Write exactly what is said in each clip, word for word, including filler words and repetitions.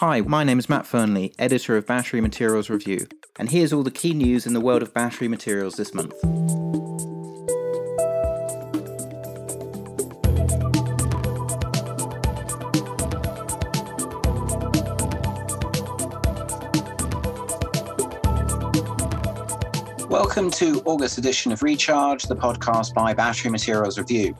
Hi, my name is Matt Fernley, editor of Battery Materials Review, and here's all the key news in the world of battery materials this month. Welcome to August edition of Recharge, the podcast by Battery Materials Review.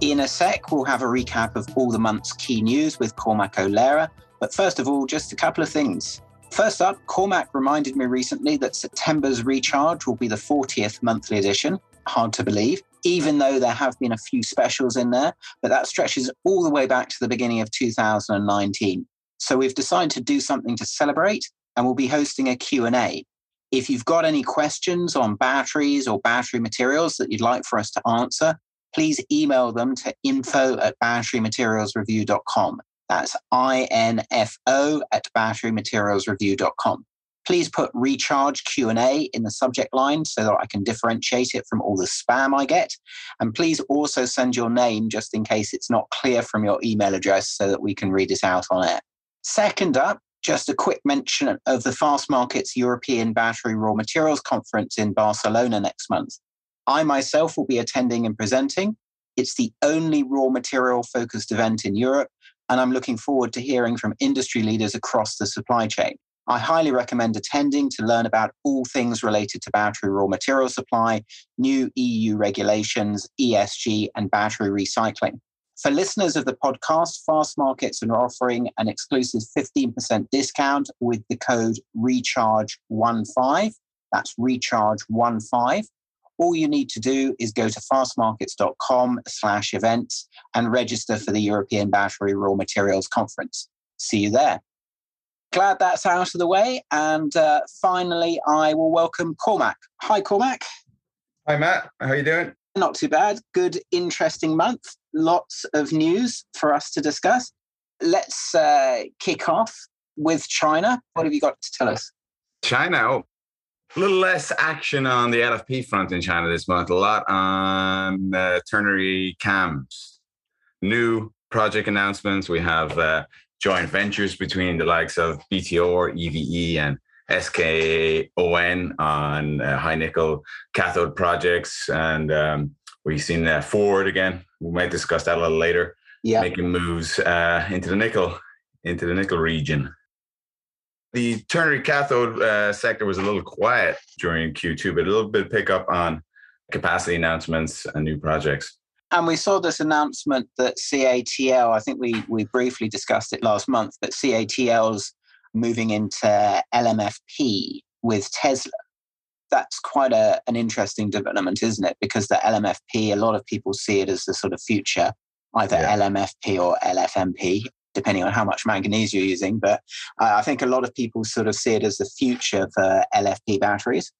In a sec, we'll have a recap of all the month's key news with Cormac O'Leary, but first of all, just a couple of things. First up, Cormac reminded me recently that September's Recharge will be the fortieth monthly edition. Hard to believe, even though there have been a few specials in there, but that stretches all the way back to the beginning of two thousand nineteen. So we've decided to do something to celebrate, and we'll be hosting a Q and A. If you've got any questions on batteries or battery materials that you'd like for us to answer, please email them to info at batterymaterialsreview.com. That's I N F O at batterymaterialsreview.com. Please put Recharge Q and A in the subject line so that I can differentiate it from all the spam I get. And please also send your name just in case it's not clear from your email address so that we can read it out on air. Second up, just a quick mention of the Fast Markets European Battery Raw Materials Conference in Barcelona next month. I myself will be attending and presenting. It's the only raw material-focused event in Europe, and I'm looking forward to hearing from industry leaders across the supply chain. I highly recommend attending to learn about all things related to battery raw material supply, new E U regulations, E S G, and battery recycling. For listeners of the podcast, Fast Markets are offering an exclusive fifteen percent discount with the code recharge fifteen. That's recharge fifteen. All you need to do is go to fastmarkets.com slash events and register for the European Battery Raw Materials Conference. See you there. Glad that's out of the way. And uh, finally, I will welcome Cormac. Hi, Cormac. Hi, Matt. How are you doing? Not too bad. Good, interesting month. Lots of news for us to discuss. Let's uh, kick off with China. What have you got to tell us? China. Oh, a little less action on the L F P front in China this month. A lot on uh, ternary cams. New project announcements. We have uh, joint ventures between the likes of B T R, E V E, and SKON on uh, high nickel cathode projects, and um, we've seen uh, Ford again. We might discuss that a little later. Yeah, making moves uh, into the nickel, into the nickel region. The ternary cathode uh, sector was a little quiet during Q two, but a little bit pick up on capacity announcements and new projects. And we saw this announcement that C A T L. I think we we briefly discussed it last month, but C A T L's moving into L M F P with Tesla. That's quite a, an interesting development, isn't it? Because the L M F P, a lot of people see it as the sort of future, either yeah. L M F P or L F M P, depending on how much manganese you're using. But uh, I think a lot of people sort of see it as the future for L F P batteries.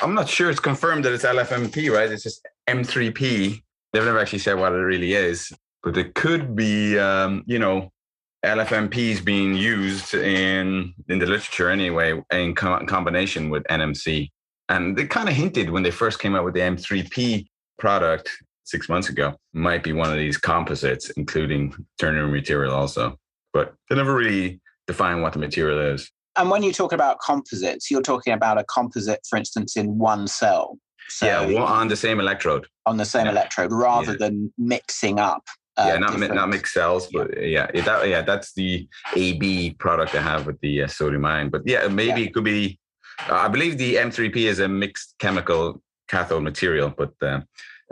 I'm not sure it's confirmed that it's L F M P, right? It's just M three P. They've never actually said what it really is, but it could be, um, you know, L F M Ps being used in in the literature anyway, in co- combination with N M C. And they kind of hinted when they first came out with the M three P product six months ago, might be one of these composites, including ternary material also. But they never really define what the material is. And when you talk about composites, you're talking about a composite, for instance, in one cell. So yeah, well, on the same electrode. On the same yeah. electrode, rather yeah. than mixing up. Uh, yeah, not mi- not mixed cells, but yeah, yeah, that, yeah, that's the A B product I have with the uh, sodium ion. But yeah, maybe yeah. it could be. Uh, I believe the M three P is a mixed chemical cathode material, but uh,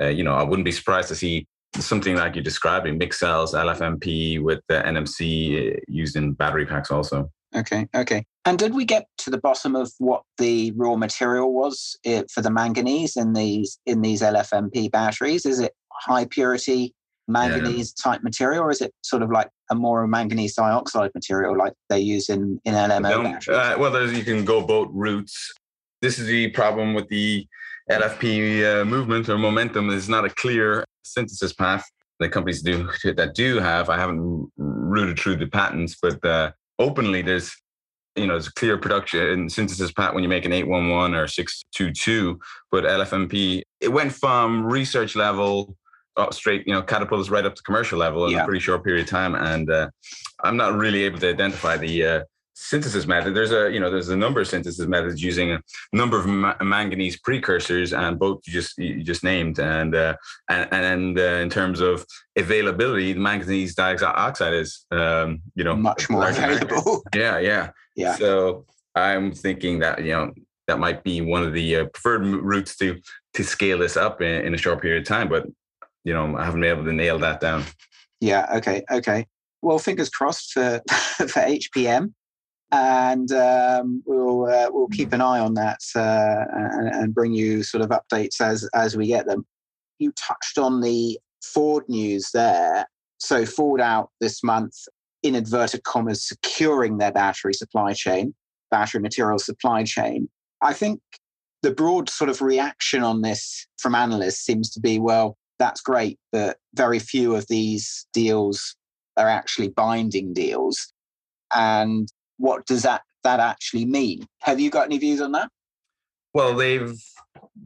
uh, you know, I wouldn't be surprised to see something like you're describing, mixed cells, L F M P with the N M C uh, used in battery packs also. Okay, okay. And did we get to the bottom of what the raw material was for the manganese in these in these L F M P batteries? Is it high purity manganese yeah. type material, or is it sort of like a more manganese dioxide material like they use in, in L M O? Uh, well, you can go both routes. This is the problem with the L F P uh, movement or momentum. It's not a clear synthesis path that companies do that do have. I haven't rooted through the patents, but uh, openly there's, you know, there's a clear production and synthesis patent when you make an eight one one or six two two, but L F M P, it went from research level up straight, you know, catapults right up to commercial level in yeah. a pretty short period of time. And uh, I'm not really able to identify the uh, synthesis method. There's a, you know, there's a number of synthesis methods using a number of ma- manganese precursors, and both you just you just named. And uh, and, and uh, in terms of availability, the manganese dioxide is, um, you know, much more available. Yeah, yeah, yeah. So I'm thinking that, you know, that might be one of the uh, preferred routes to to scale this up in, in a short period of time. But, you know, I haven't been able to nail that down. Yeah. Okay. Okay. Well, fingers crossed for for H P M, and um, we'll uh, we'll keep an eye on that uh, and, and bring you sort of updates as as we get them. You touched on the Ford news there. So Ford out this month, in inverted commas, securing their battery supply chain, battery material supply chain. I think the broad sort of reaction on this from analysts seems to be, well, that's great, but very few of these deals are actually binding deals. And what does that, that actually mean? Have you got any views on that? Well, they've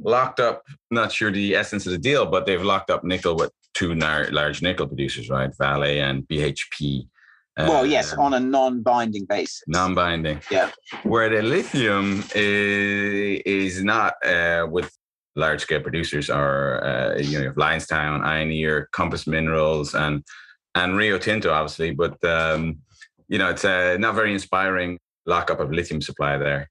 locked up, not sure the essence of the deal, but they've locked up nickel with two large nickel producers, right? Vale and B H P. Uh, well, yes, on a non-binding basis. Non-binding. Yeah. Where the lithium is, is not uh, with large-scale producers, are uh, you know, you have Liontown, Ionier, Compass Minerals, and and Rio Tinto, obviously. But um, you know, it's a not very inspiring lockup of lithium supply there.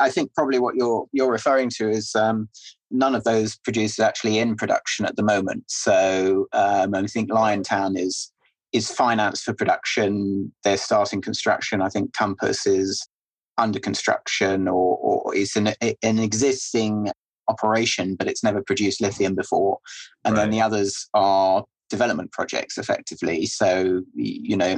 I think probably what you're you're referring to is um, none of those producers actually in production at the moment. So um, I think Liontown is. is financed for production. They're starting construction. I think Compass is under construction, or, or is an, an existing operation, but it's never produced lithium before. And right. then the others are development projects, effectively. So, you know,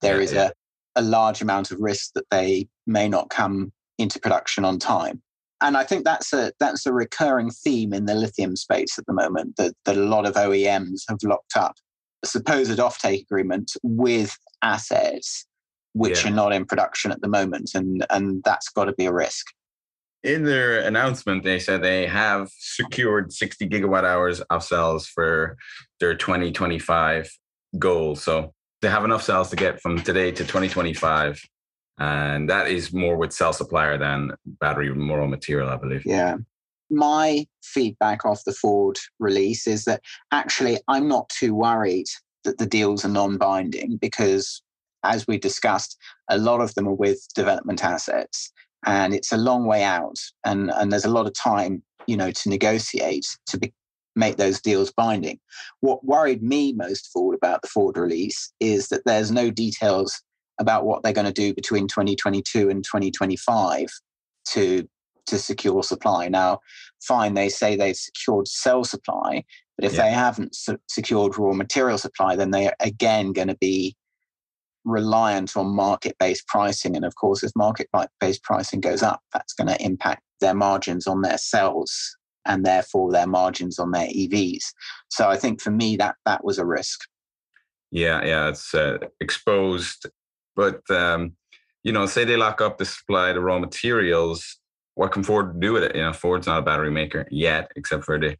there yeah, is yeah. A, a large amount of risk that they may not come into production on time. And I think that's a that's a recurring theme in the lithium space at the moment, that, that a lot of O E Ms have locked up supposed offtake agreement with assets which yeah. are not in production at the moment, and and that's got to be a risk. In their announcement, they said they have secured sixty gigawatt hours of cells for their twenty twenty-five goal. So they have enough cells to get from today to twenty twenty-five, and that is more with cell supplier than battery raw material, I believe. Yeah. My feedback off the Ford release is that actually I'm not too worried that the deals are non-binding, because as we discussed, a lot of them are with development assets, and it's a long way out, and, and there's a lot of time, you know, to negotiate to be, make those deals binding. What worried me most of all about the Ford release is that there's no details about what they're going to do between twenty twenty-two and twenty twenty-five to to secure supply. Now, fine, they say they've secured cell supply, but if yeah. they haven't su- secured raw material supply, then they are again going to be reliant on market-based pricing. And of course, if market-based pricing goes up, that's going to impact their margins on their cells, and therefore their margins on their E Vs. So I think for me, that that was a risk. Yeah, yeah, it's uh, exposed. But, um, you know, say they lock up the supply to raw materials, what can Ford do with it? You know, Ford's not a battery maker yet, except for the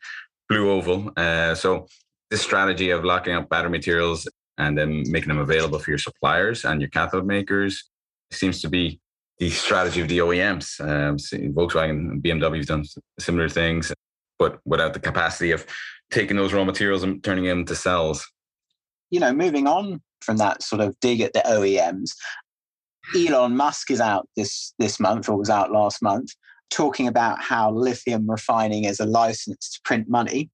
Blue Oval. Uh, so this strategy of locking up battery materials and then making them available for your suppliers and your cathode makers seems to be the strategy of the O E Ms. Um, Volkswagen and B M W have done similar things, but without the capacity of taking those raw materials and turning them into cells. You know, moving on from that sort of dig at the O E Ms, Elon Musk is out this, this month, or was out last month, talking about how lithium refining is a license to print money,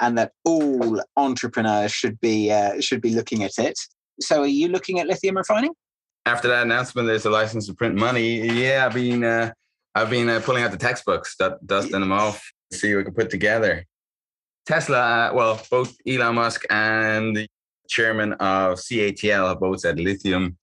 and that all entrepreneurs should be uh, should be looking at it. So, are you looking at lithium refining? After that announcement, there's a license to print money. Yeah, I've been uh, I've been uh, pulling out the textbooks, that, dusting them off, see what we can put together. Tesla, uh, well, both Elon Musk and the chairman of C A T L have both said lithium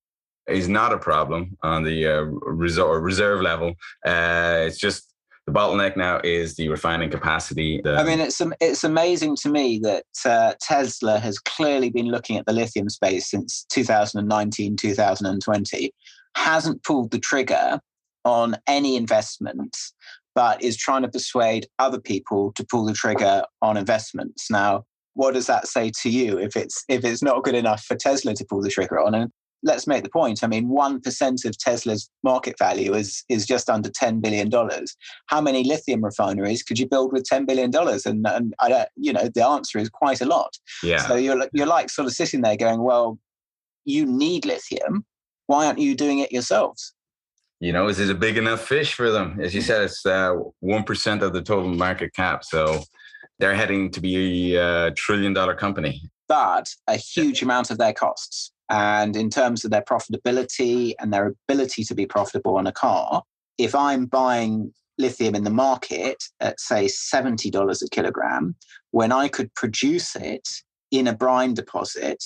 is not a problem on the uh, reserve, reserve level. Uh, it's just the bottleneck now is the refining capacity. The- I mean, it's it's amazing to me that uh, Tesla has clearly been looking at the lithium space since two thousand nineteen, two thousand twenty, hasn't pulled the trigger on any investments, but is trying to persuade other people to pull the trigger on investments. Now, what does that say to you if it's if it's not good enough for Tesla to pull the trigger on? And let's make the point. I mean, one percent of Tesla's market value is is just under ten billion dollars. How many lithium refineries could you build with ten billion dollars? And, and I don't, you know, the answer is quite a lot. Yeah. So you're you're like sort of sitting there going, well, you need lithium. Why aren't you doing it yourselves? You know, is it a big enough fish for them? As you said, it's uh, one percent of the total market cap. So they're heading to be a trillion dollar company. But a huge amount of their costs. And in terms of their profitability and their ability to be profitable on a car, if I'm buying lithium in the market at, say, seventy dollars a kilogram, when I could produce it in a brine deposit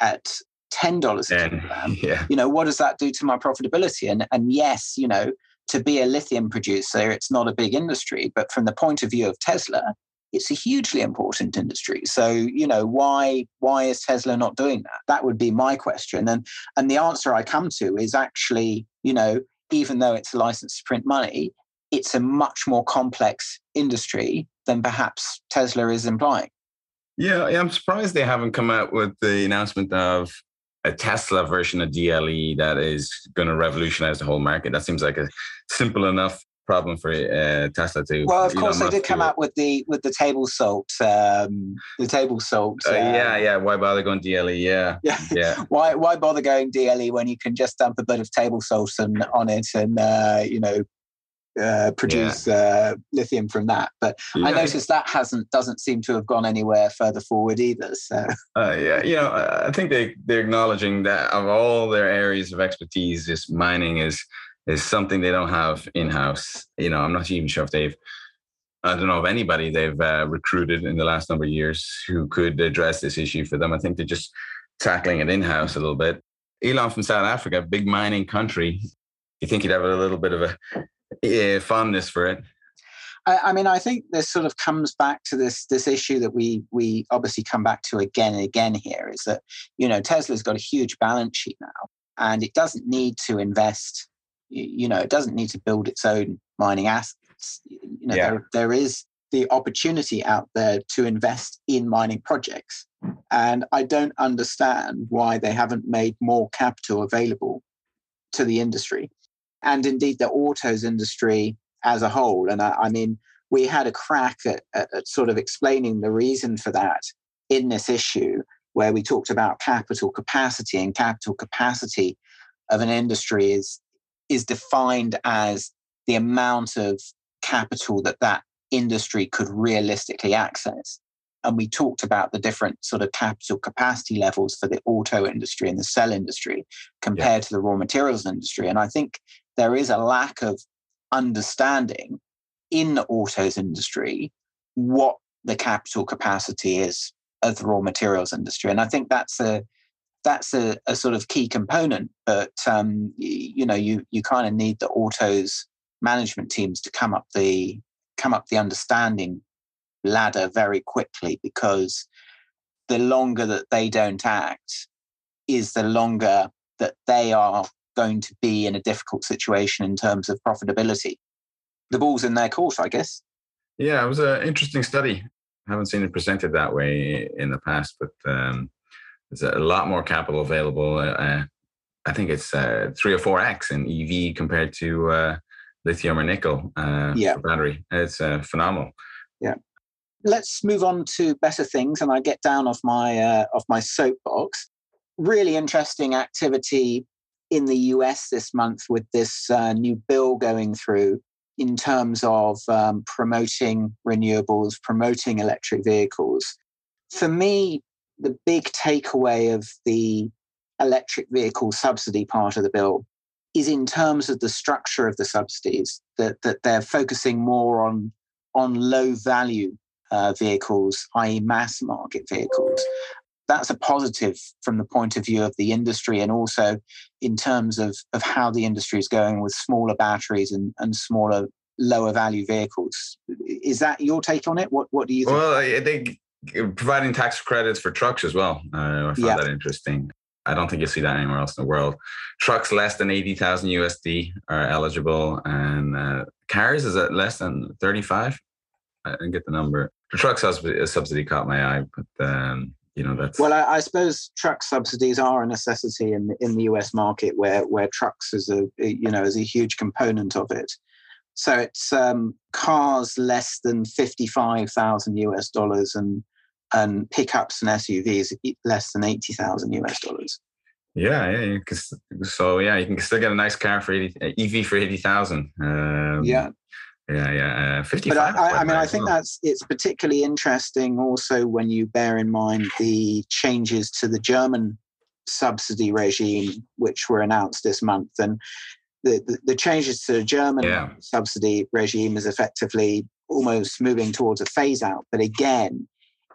at ten dollars a kilogram, yeah. you know, what does that do to my profitability? And and yes, you know, to be a lithium producer, it's not a big industry, but from the point of view of Tesla, it's a hugely important industry. So, you know, why why is Tesla not doing that? That would be my question. And and the answer I come to is actually, you know, even though it's a license to print money, it's a much more complex industry than perhaps Tesla is implying. Yeah, I'm surprised they haven't come out with the announcement of a Tesla version of D L E that is going to revolutionize the whole market. That seems like a simple enough problem for uh, Tesla to. Well, of course, Elon they Musk did come out with the with the table salt, um, the table salt. Uh, uh, yeah, yeah. Why bother going D L E? Yeah, yeah. yeah. Why why bother going D L E when you can just dump a bit of table salt and, on it and uh, you know uh, produce yeah. uh, lithium from that? But yeah. I noticed that hasn't doesn't seem to have gone anywhere further forward either. So uh, yeah, you know, I think they they're acknowledging that of all their areas of expertise, this mining is. is something they don't have in-house. You know, I'm not even sure if they've, I don't know of anybody they've uh, recruited in the last number of years who could address this issue for them. I think they're just tackling it in-house a little bit. Elon from South Africa, big mining country. You think he'd have a little bit of a uh, fondness for it? I, I mean, I think this sort of comes back to this this issue that we we obviously come back to again and again here is that, you know, Tesla's got a huge balance sheet now and it doesn't need to invest. You know, it doesn't need to build its own mining assets. You know, yeah. there, there is the opportunity out there to invest in mining projects. And I don't understand why they haven't made more capital available to the industry. And indeed, the autos industry as a whole. And I, I mean, we had a crack at, at, at sort of explaining the reason for that in this issue, where we talked about capital capacity, and capital capacity of an industry is is defined as the amount of capital that that industry could realistically access. And we talked about the different sort of capital capacity levels for the auto industry and the cell industry compared yeah. to the raw materials industry. And I think there is a lack of understanding in the autos industry what the capital capacity is of the raw materials industry. And I think that's a That's a, a sort of key component, but um, you, you know, you you kind of need the autos management teams to come up the come up the understanding ladder very quickly, because the longer that they don't act is the longer that they are going to be in a difficult situation in terms of profitability. The ball's in their court, I guess. Yeah, it was an interesting study. I haven't seen it presented that way in the past, but. Um... There's a lot more capital available. Uh, I think it's uh, three or four X in E V compared to uh, lithium or nickel uh, yeah. for battery. It's uh, phenomenal. Yeah. Let's move on to better things, and I get down off my uh, off my soapbox. Really interesting activity in the U S this month with this uh, new bill going through in terms of um, promoting renewables, promoting electric vehicles. For me, the big takeaway of the electric vehicle subsidy part of the bill is in terms of the structure of the subsidies, that, that they're focusing more on, on low-value uh, vehicles, that is mass-market vehicles. That's a positive from the point of view of the industry, and also in terms of, of how the industry is going with smaller batteries and, and smaller, lower-value vehicles. Is that your take on it? What What do you think? Well, I think... providing tax credits for trucks as well. Uh, I found yeah. that interesting. I don't think you'll see that anywhere else in the world. Trucks less than eighty thousand U S D are eligible, and uh, cars is at less than thirty-five. I didn't get the number. The truck subsidy, subsidy caught my eye, but um, you know that's well. I, I suppose truck subsidies are a necessity in in the U S market, where where trucks is a you know is a huge component of it. So it's um, cars less than fifty-five thousand U S dollars and and pickups and S U Vs less than eighty thousand U S dollars. Yeah, yeah. You can, so yeah, you can still get a nice car for eighty, E V for eighty thousand. Um, yeah. Yeah, yeah, uh, fifty-five. But I, I, I mean, I think well. that's it's particularly interesting also when you bear in mind the changes to the German subsidy regime, which were announced this month. And the, the, the changes to the German yeah. subsidy regime is effectively almost moving towards a phase out. But again,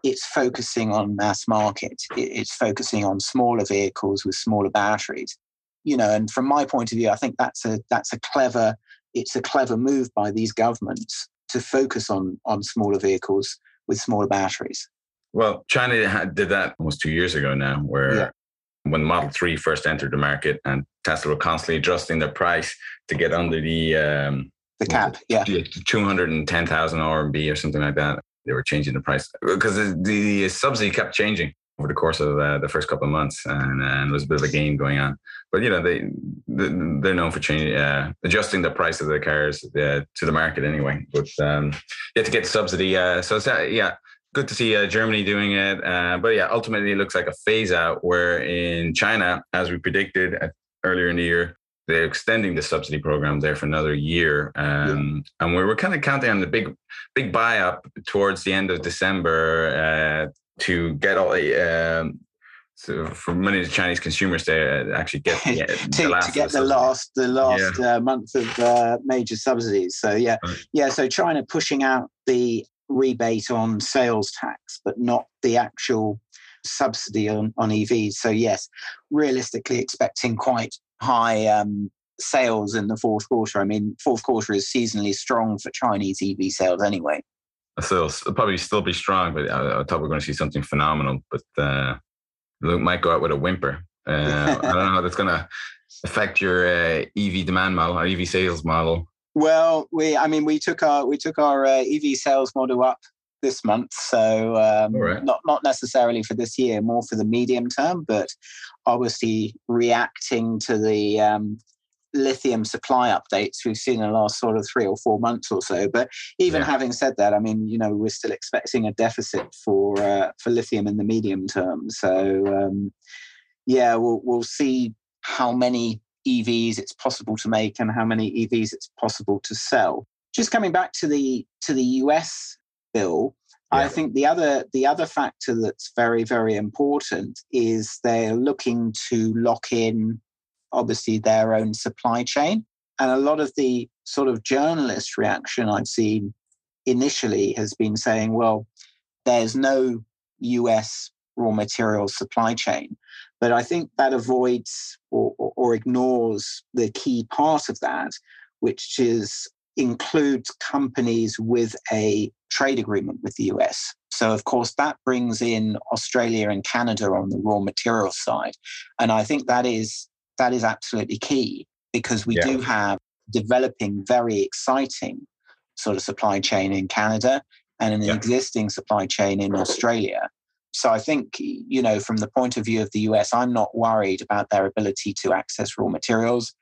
it's focusing on mass market. It, it's focusing on smaller vehicles with smaller batteries. You know, and from my point of view, I think that's a that's a clever. It's a clever move by these governments to focus on, on smaller vehicles with smaller batteries. Well, China did that almost two years ago now, where yeah. when Model three first entered the market and Tesla were constantly adjusting their price to get under the... Um, the cap, yeah. two hundred ten thousand R M B or something like that. They were changing the price because the, the subsidy kept changing over the course of uh, the first couple of months, and, and there was a bit of a game going on. But, you know, they, they're known for changing, uh, adjusting the price of their cars uh, to the market anyway. But um, you have to get subsidy. Uh, so, it's, uh, yeah, good to see uh, Germany doing it. Uh, but, yeah, ultimately it looks like a phase out, where in China, as we predicted earlier in the year, they're extending the subsidy program there for another year. Um, yeah. And we were kind of counting on the big big buy-up towards the end of December, uh, to get all the um, so for many of the Chinese consumers to actually get yeah, to, the last to get the, the last the last yeah. uh, month of uh, major subsidies. So yeah, yeah. So China pushing out the rebate on sales tax, but not the actual subsidy on, on E Vs. So yes, realistically expecting quite high um, sales in the fourth quarter. I mean, fourth quarter is seasonally strong for Chinese E V sales anyway. So it'll probably still be strong, but I, I thought we were going to see something phenomenal. But uh, Luke might go out with a whimper. Uh, I don't know how that's going to affect your uh, E V demand model, or E V sales model. Well, we, I mean, we took our we took our uh, E V sales model up this month, so um, right. not not necessarily for this year, more for the medium term. But obviously, reacting to the um, lithium supply updates we've seen in the last sort of three or four months or so. But even yeah. having said that, I mean, you know, we're still expecting a deficit for uh, for lithium in the medium term. So um, yeah, we'll we'll see how many E Vs it's possible to make and how many E Vs it's possible to sell. Just coming back to the to the U S bill, yeah. I think the other the other factor that's very, very important is they're looking to lock in obviously their own supply chain. And a lot of the sort of journalist reaction I've seen initially has been saying, well, there's no U S raw materials supply chain. But I think that avoids or, or, or ignores the key part of that, which is includes companies with a trade agreement with the U S. So, of course, that brings in Australia and Canada on the raw materials side. And I think that is That is absolutely key, because we yeah. do have developing very exciting sort of supply chain in Canada and an yeah. existing supply chain in Australia. So I think, you know, from the point of view of the U S, I'm not worried about their ability to access raw materials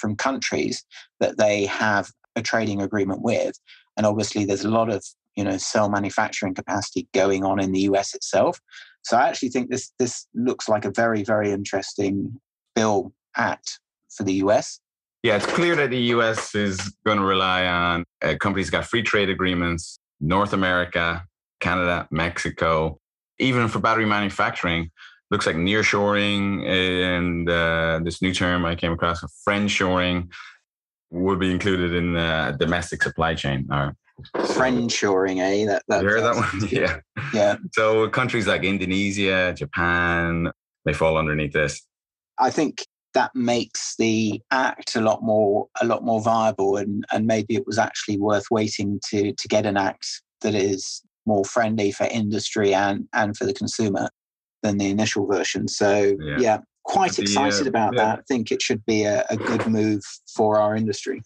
from countries that they have a trading agreement with. And obviously there's a lot of, you know, cell manufacturing capacity going on in the U S itself. So I actually think this this looks like a very, very interesting bill act for the U S. Yeah, it's clear that the U S is going to rely on uh, companies got free trade agreements, North America, Canada, Mexico, even for battery manufacturing. Looks like nearshoring and uh, this new term I came across, friendshoring, would be included in the domestic supply chain. Or friendshoring, eh? That, that, you heard that one? Yeah. Yeah. So countries like Indonesia, Japan, they fall underneath this. I think that makes the act a lot more a lot more viable, and, and maybe it was actually worth waiting to to get an act that is more friendly for industry and, and for the consumer than the initial version. So yeah, yeah quite the, excited about uh, yeah. that. I think it should be a, a good move for our industry.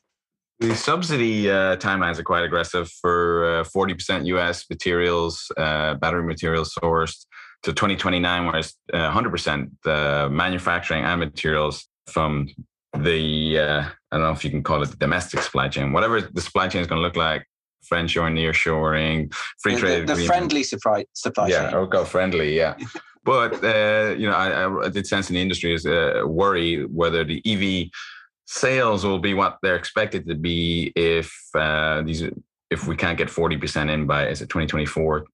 The subsidy uh, timeline is quite aggressive for uh, forty percent U S materials, uh, battery materials sourced to twenty twenty-nine, whereas uh, one hundred percent uh, manufacturing and materials from the, uh, I don't know if you can call it the domestic supply chain, whatever the supply chain is going to look like, friendshoring, nearshoring, free the, trade the, the agreement. friendly supply, supply yeah, chain. Yeah, okay, friendly, yeah. But, uh, you know, I, I did sense in the industry is a worry whether the E V sales will be what they're expected to be if uh, these if we can't get forty percent in by is it twenty twenty-four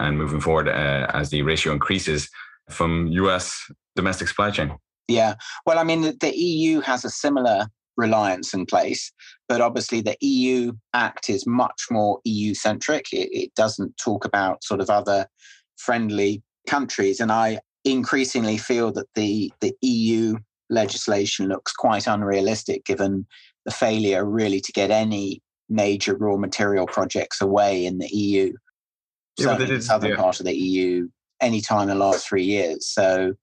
and moving forward uh, as the ratio increases from U S domestic supply chain. Yeah, well, I mean, the E U has a similar reliance in place, but obviously the E U Act is much more E U centric. It, it doesn't talk about sort of other friendly countries, and I increasingly feel that the the E U legislation looks quite unrealistic given the failure really to get any major raw material projects away in the E U. Yeah, certainly the southern yeah. part of the E U any time in the last three years. So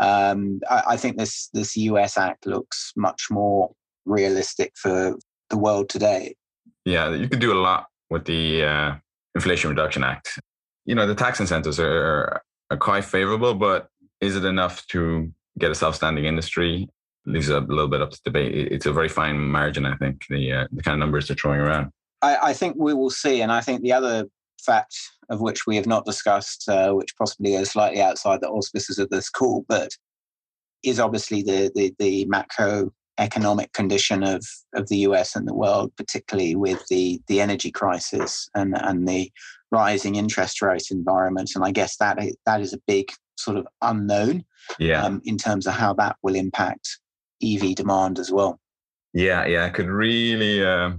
um, I, I think this this U S Act looks much more realistic for the world today. Yeah, you could do a lot with the uh, Inflation Reduction Act. You know, the tax incentives are, are quite favorable, but is it enough to get a self-standing industry? Leaves a little bit up to debate. It's a very fine margin, I think, the uh, the kind of numbers they're throwing around. I, I think we will see. And I think the other fact of which we have not discussed, uh, which possibly is slightly outside the auspices of this call, but is obviously the the, the macroeconomic condition of, of the U S and the world, particularly with the, the energy crisis and, and the rising interest rate environment. And I guess that that is a big sort of unknown yeah. um, in terms of how that will impact E V demand as well. Yeah, yeah, I could really uh,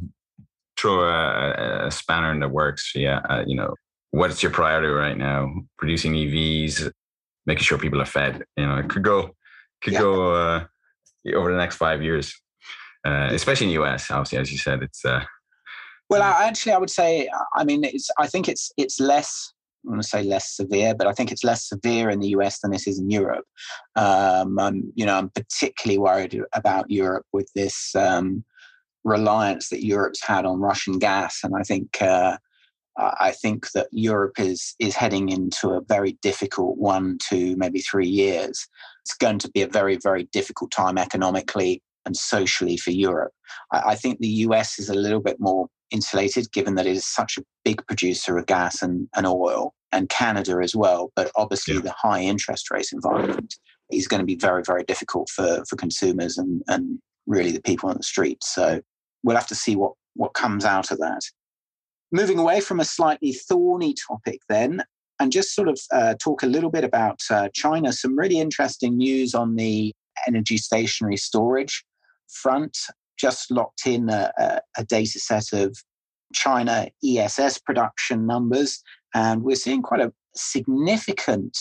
throw a, a spanner in the works. Yeah, uh, you know, what's your priority right now? Producing E Vs, making sure people are fed. You know, it could go, could yeah. go uh, over the next five years, uh, especially in the U S. Obviously, as you said, it's. Uh, well, I, actually, I would say, I mean, it's. I think it's it's less. I want to say less severe, but I think it's less severe in the U S than it is in Europe. Um, I'm, you know, I'm particularly worried about Europe with this um, reliance that Europe's had on Russian gas, and I think uh, I think that Europe is is heading into a very difficult one, two, maybe three years. It's going to be a very, very difficult time economically and socially for Europe. I, I think the U S is a little bit more insulated given that it is such a big producer of gas and, and oil, and Canada as well. But obviously yeah. the high interest rate environment is going to be very, very difficult for, for consumers and, and really the people on the street. So we'll have to see what, what comes out of that. Moving away from a slightly thorny topic then, and just sort of uh, talk a little bit about uh, China, some really interesting news on the energy stationary storage front. Just locked in a, a, a data set of China E S S production numbers, and we're seeing quite a significant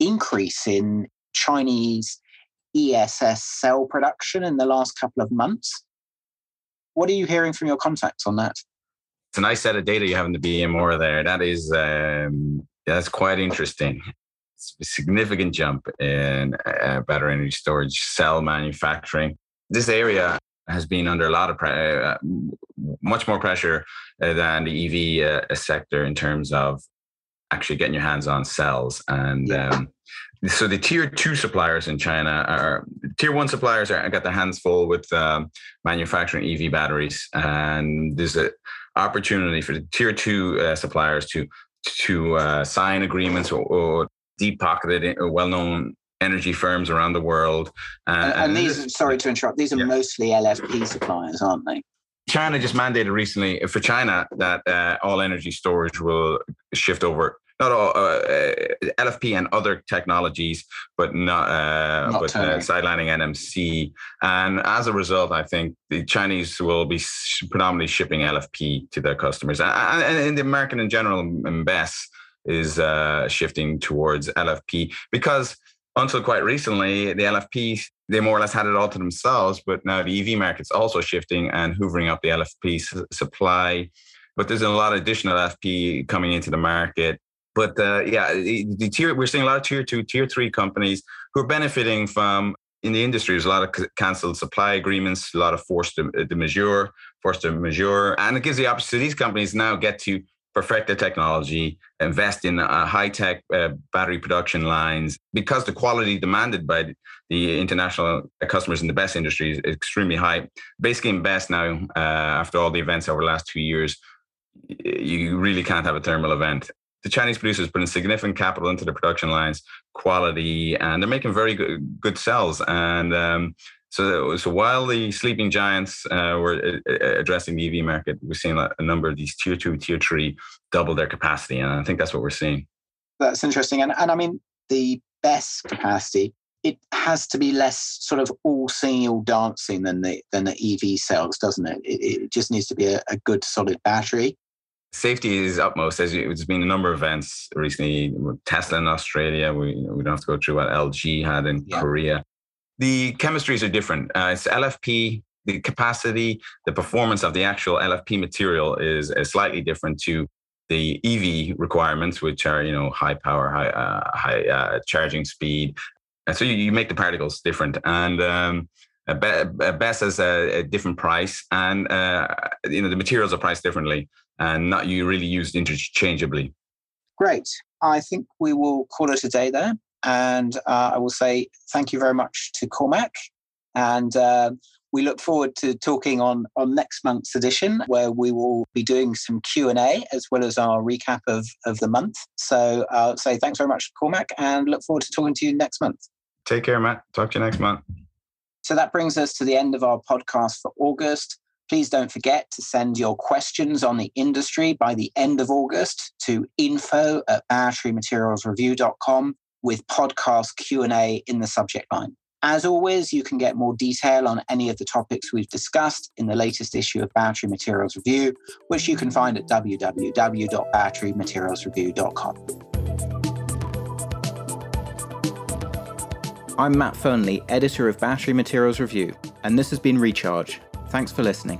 increase in Chinese E S S cell production in the last couple of months. What are you hearing from your contacts on that? It's a nice set of data you have in the B M R there. That is, um, that's quite interesting. It's a significant jump in uh, battery energy storage cell manufacturing. This area has been under a lot of pre- uh, much more pressure uh, than the E V uh, sector in terms of actually getting your hands on cells. And um, so the tier two suppliers in China are tier one suppliers are got their hands full with um, manufacturing E V batteries, and there's an opportunity for the tier two uh, suppliers to to uh, sign agreements or, or deep pocketed or well known energy firms around the world. Uh, and, and these, sorry to interrupt, these are yeah. mostly L F P suppliers, aren't they? China just mandated recently for China that uh, all energy storage will shift over, not all, uh, L F P and other technologies, but not, uh, not but uh, sidelining N M C. And as a result, I think the Chinese will be predominantly shipping L F P to their customers. And, and, and the market in general, and B E S S, is uh, shifting towards L F P because until quite recently, the L F P, they more or less had it all to themselves, but now the E V market's also shifting and hoovering up the L F P su- supply. But there's a lot of additional L F P coming into the market. But uh, yeah, the, the tier, we're seeing a lot of tier two, tier three companies who are benefiting from in the industry, there's a lot of cancelled supply agreements, a lot of force de majeure, force de majeure. And it gives the opportunity. These companies now get to perfect their technology, invest in uh, high-tech uh, battery production lines, because the quality demanded by the international customers in the B E S industry is extremely high. Basically, in B E S now, uh, after all the events over the last two years, you really can't have a thermal event. The Chinese producers put in significant capital into the production lines, quality, and they're making very good, good cells. And um, so, so while the sleeping giants uh, were uh, addressing the E V market, we're seeing a number of these tier two, tier three double their capacity. And I think that's what we're seeing. That's interesting. And, and I mean, the best capacity, it has to be less sort of all singing, all dancing than the than the E V cells, doesn't it? It, it just needs to be a, a good, solid battery. Safety is utmost. There's been a number of events recently, Tesla in Australia, we, we don't have to go through what L G had in yeah. Korea. The chemistries are different. Uh, it's L F P, the capacity, the performance of the actual L F P material is, is slightly different to the E V requirements, which are, you know, high power, high, uh, high uh, charging speed. And so you, you make the particles different. And um, a B E S has a, a different price, and uh, you know, the materials are priced differently. And not you really used interchangeably. Great. I think we will call it a day there. And uh, I will say thank you very much to Cormac. And uh, we look forward to talking on, on next month's edition, where we will be doing some Q and A as well as our recap of, of the month. So I'll uh, say thanks very much, Cormac, and look forward to talking to you next month. Take care, Matt. Talk to you next month. So that brings us to the end of our podcast for August. Please don't forget to send your questions on the industry by the end of August to info at battery materials review dot com with podcast Q and A in the subject line. As always, you can get more detail on any of the topics we've discussed in the latest issue of Battery Materials Review, which you can find at w w w dot battery materials review dot com. I'm Matt Fernley, editor of Battery Materials Review, and this has been Recharge. Thanks for listening.